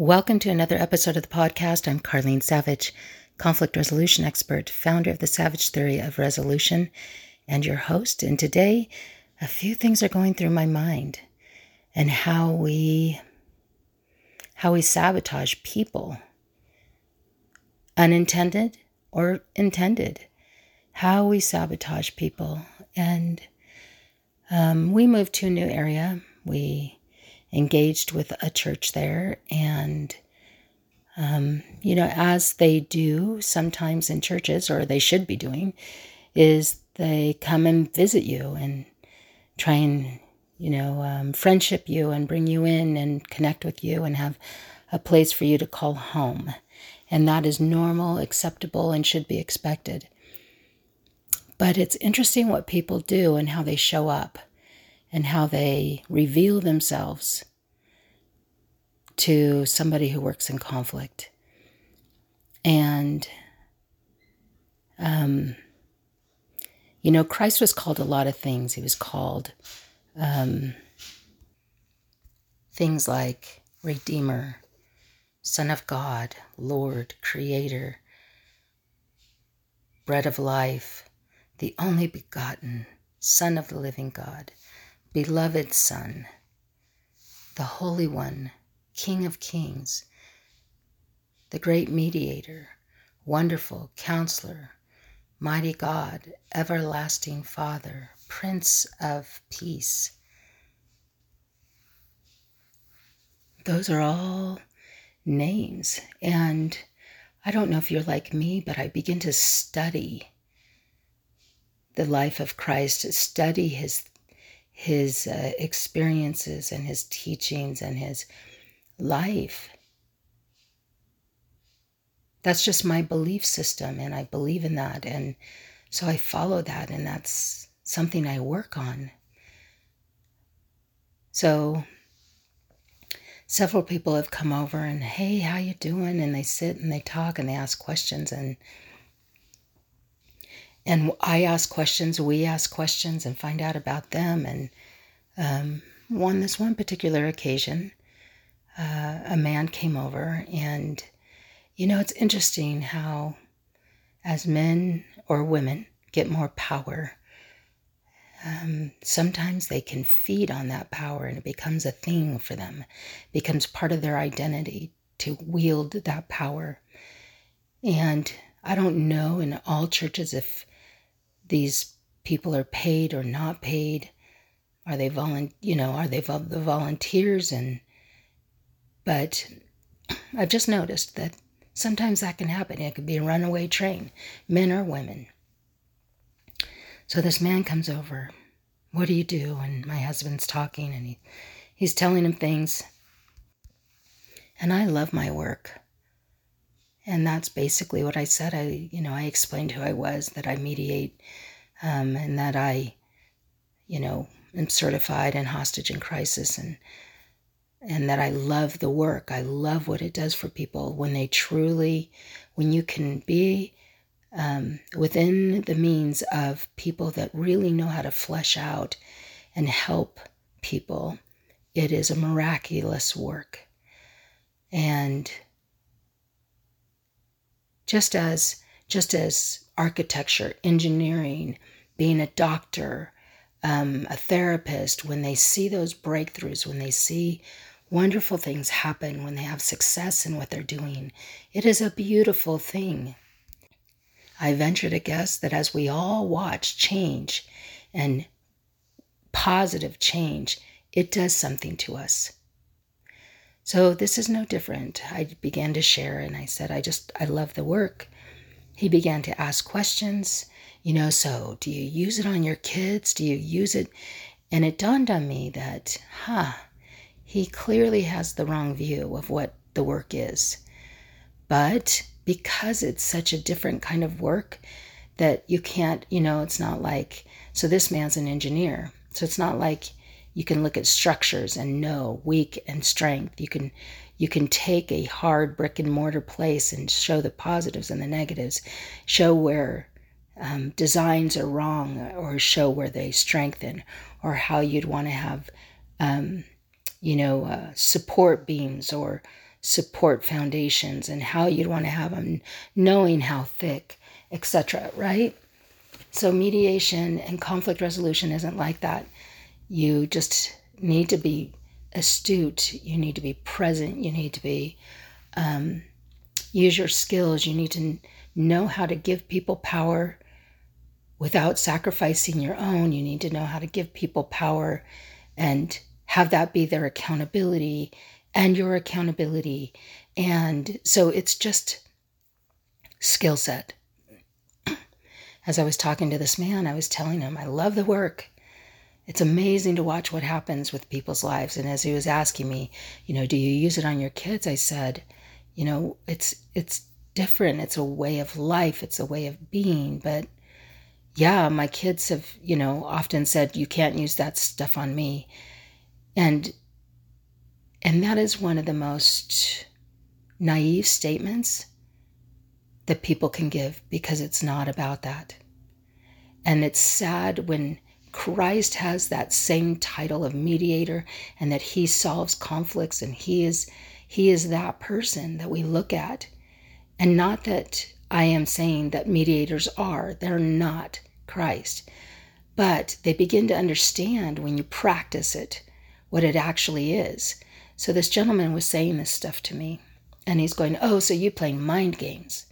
Welcome to another episode of the podcast. I'm Carlene Savage, conflict resolution expert, founder of the Savage Theory of Resolution, and your host. And today, a few things are going through my mind and how we sabotage people, unintended or intended, how we sabotage people. And we moved to a new area. We engaged with a church there, and as they do sometimes in churches, or they should be doing, is they come and visit you and try and friendship you and bring you in and connect with you and have a place for you to call home. And that is normal, acceptable, and should be expected. But it's interesting what people do and how they show up and how they reveal themselves to somebody who works in conflict. And, Christ was called a lot of things. He was called things like Redeemer, Son of God, Lord, Creator, Bread of Life, the Only Begotten, Son of the Living God, Beloved Son, the Holy One, King of Kings, the Great Mediator, Wonderful Counselor, Mighty God, Everlasting Father, Prince of Peace. Those are all names. And I don't know if you're like me, but I begin to study the life of Christ, study his experiences and his teachings and his life. That's just my belief system, and I believe in that. And so I follow that, and that's something I work on. So several people have come over and, hey, how you doing? And they sit and they talk and they ask questions, and I ask questions, we ask questions and find out about them. And on this one particular occasion, a man came over, and, it's interesting how as men or women get more power, sometimes they can feed on that power, and it becomes a thing for them. It becomes part of their identity to wield that power. And I don't know in all churches if these people are paid or not paid. Are they the volunteers? But I've just noticed that sometimes that can happen. It could be a runaway train, men or women. So this man comes over. What do you do? And my husband's talking, and he's telling him things. And I love my work. And that's basically what I said. I explained who I was, that I mediate, and that I, am certified in hostage and crisis, and that I love the work. I love what it does for people when you can be within the means of people that really know how to flesh out and help people. It is a miraculous work. And just as architecture, engineering, being a doctor, a therapist, when they see those breakthroughs, when they see wonderful things happen, when they have success in what they're doing, it is a beautiful thing. I venture to guess that as we all watch change and positive change, it does something to us. So this is no different. I began to share, and I said, I love the work. He began to ask questions, so do you use it on your kids? Do you use it? And it dawned on me that, he clearly has the wrong view of what the work is. But because it's such a different kind of work that you can't, it's not like, so this man's an engineer. So it's not like, you can look at structures and know weak and strength. You can take a hard brick and mortar place and show the positives and the negatives, show where designs are wrong, or show where they strengthen, or how you'd want to have, support beams or support foundations and how you'd want to have them, knowing how thick, etc., right? So mediation and conflict resolution isn't like that. You just need to be astute. You need to be present. You need to be, use your skills. You need to know how to give people power without sacrificing your own. You need to know how to give people power and have that be their accountability and your accountability. And so it's just skill set. As I was talking to this man, I was telling him, I love the work. It's amazing to watch what happens with people's lives. And as he was asking me, you know, do you use it on your kids? I said, you know, it's different. It's a way of life. It's a way of being. But yeah, my kids have, you know, often said, you can't use that stuff on me. And that is one of the most naive statements that people can give, because it's not about that. And it's sad when Christ has that same title of mediator, and that he solves conflicts, and he is that person that we look at. And not that I am saying that mediators are, they're not Christ, but they begin to understand when you practice it, what it actually is. So this gentleman was saying this stuff to me, and he's going, oh, so you playing mind games?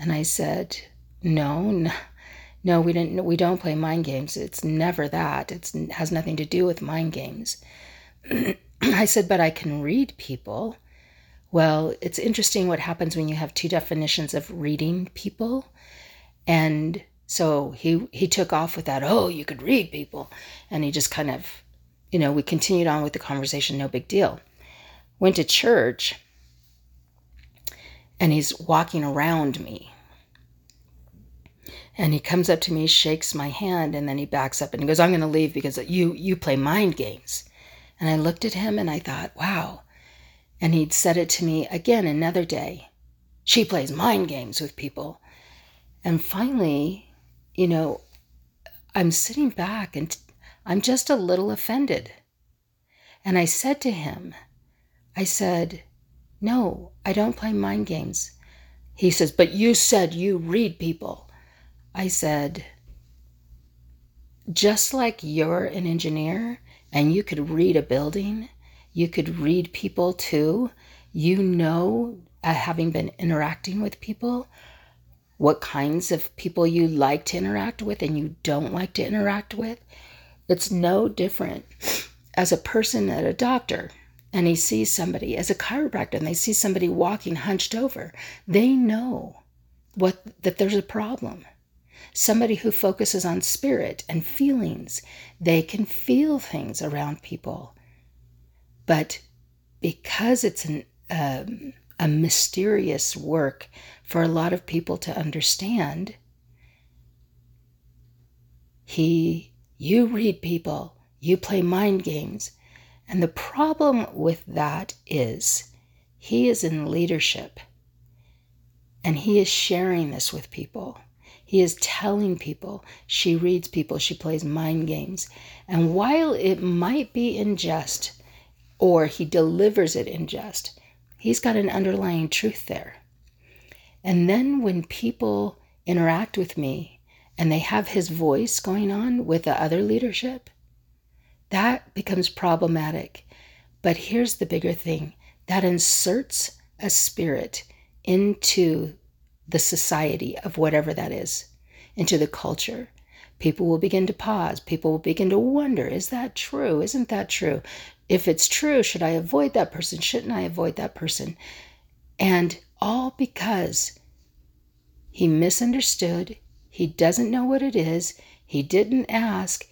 And I said, no, we don't play mind games. It's never that. It has nothing to do with mind games. I said, but I can read people. Well, it's interesting what happens when you have two definitions of reading people. And so he took off with that, oh, you could read people. And he just kind of, you know, we continued on with the conversation, no big deal. Went to church, and he's walking around me. And he comes up to me, shakes my hand, and then he backs up and he goes, I'm going to leave because you play mind games. And I looked at him and I thought, wow. And he'd said it to me again another day. She plays mind games with people. And finally, you know, I'm sitting back and I'm just a little offended. And I said to him, I said, no, I don't play mind games. He says, but you said you read people. I said, just like you're an engineer and you could read a building, you could read people too. You know, having been interacting with people, what kinds of people you like to interact with and you don't like to interact with. It's no different as a person at a doctor, and he sees somebody, as a chiropractor, and they see somebody walking hunched over. They know that there's a problem. Somebody who focuses on spirit and feelings, they can feel things around people. But because it's a mysterious work for a lot of people to understand, you read people, you play mind games. And the problem with that is he is in leadership, and he is sharing this with people. He is telling people, she reads people, she plays mind games. And while it might be in jest, or he delivers it in jest, he's got an underlying truth there. And then when people interact with me and they have his voice going on with the other leadership, that becomes problematic. But here's the bigger thing. That inserts a spirit into the society of whatever that is, into the culture. People will begin to pause. People will begin to wonder, is that true? Isn't that true? If it's true, should I avoid that person? Shouldn't I avoid that person? And all because he misunderstood, he doesn't know what it is, he didn't ask,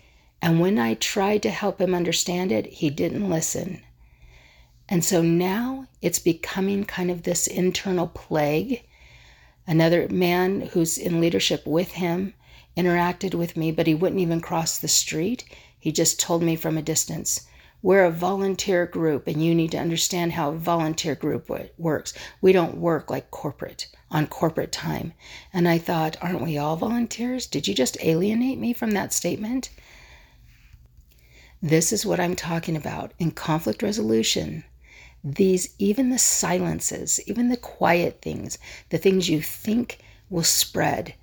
and when I tried to help him understand it, he didn't listen. And so now it's becoming kind of this internal plague. Another man who's in leadership with him interacted with me, but he wouldn't even cross the street. He just told me from a distance, we're a volunteer group and you need to understand how a volunteer group works. We don't work like corporate, on corporate time. And I thought, aren't we all volunteers? Did you just alienate me from that statement? This is what I'm talking about in conflict resolution. these, even the silences, even the quiet things, the things you think will spread.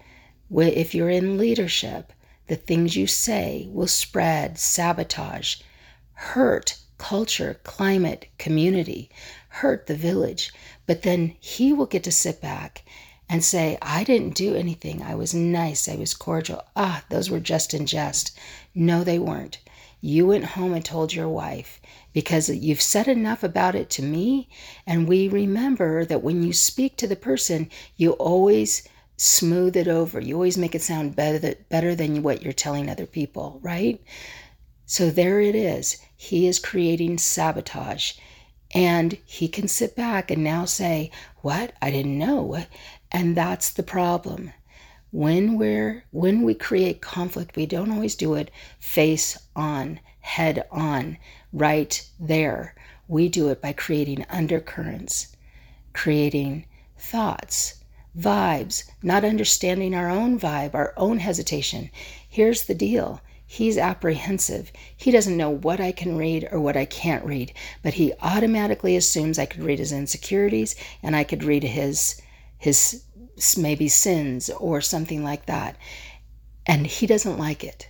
If you're in leadership, the things you say will spread, sabotage, hurt culture, climate, community, hurt the village. But then he will get to sit back and say, I didn't do anything. I was nice. I was cordial. Ah, those were just in jest. No, they weren't. You went home and told your wife because you've said enough about it to me. And we remember that when you speak to the person, you always smooth it over. You always make it sound better than what you're telling other people, right? So there it is. He is creating sabotage. And he can sit back and now say, what? I didn't know. And that's the problem. When we create conflict, we don't always do it face on, head on, right there. We do it by creating undercurrents, creating thoughts, vibes, not understanding our own vibe, our own hesitation. Here's the deal. He's apprehensive. He doesn't know what I can read or what I can't read, but he automatically assumes I could read his insecurities and I could read his maybe sins or something like that. And he doesn't like it.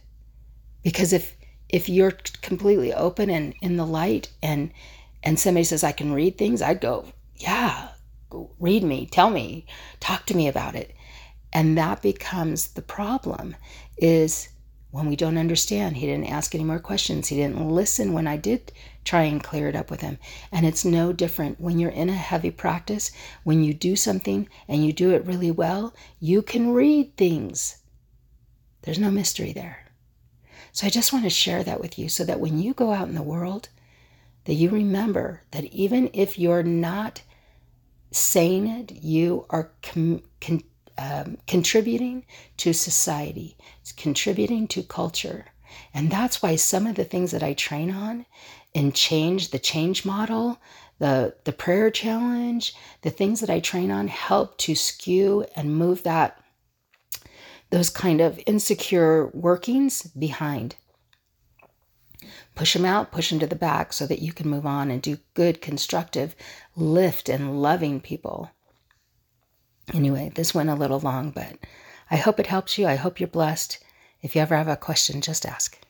Because if you're completely open and in the light and somebody says, I can read things, I'd go, yeah, read me, tell me, talk to me about it. And that becomes the problem, is when we don't understand. He didn't ask any more questions. He didn't listen when I did try and clear it up with him. And it's no different when you're in a heavy practice. When you do something and you do it really well, you can read things. There's no mystery there. So I just want to share that with you so that when you go out in the world, that you remember that even if you're not saying it, you are contributing to society. It's contributing to culture. And that's why some of the things that I train on in change, the change model, the prayer challenge, the things that I train on help to skew and move those kind of insecure workings behind. Push them out, push them to the back so that you can move on and do good, constructive, lift and loving people. Anyway, this went a little long, but I hope it helps you. I hope you're blessed. If you ever have a question, just ask.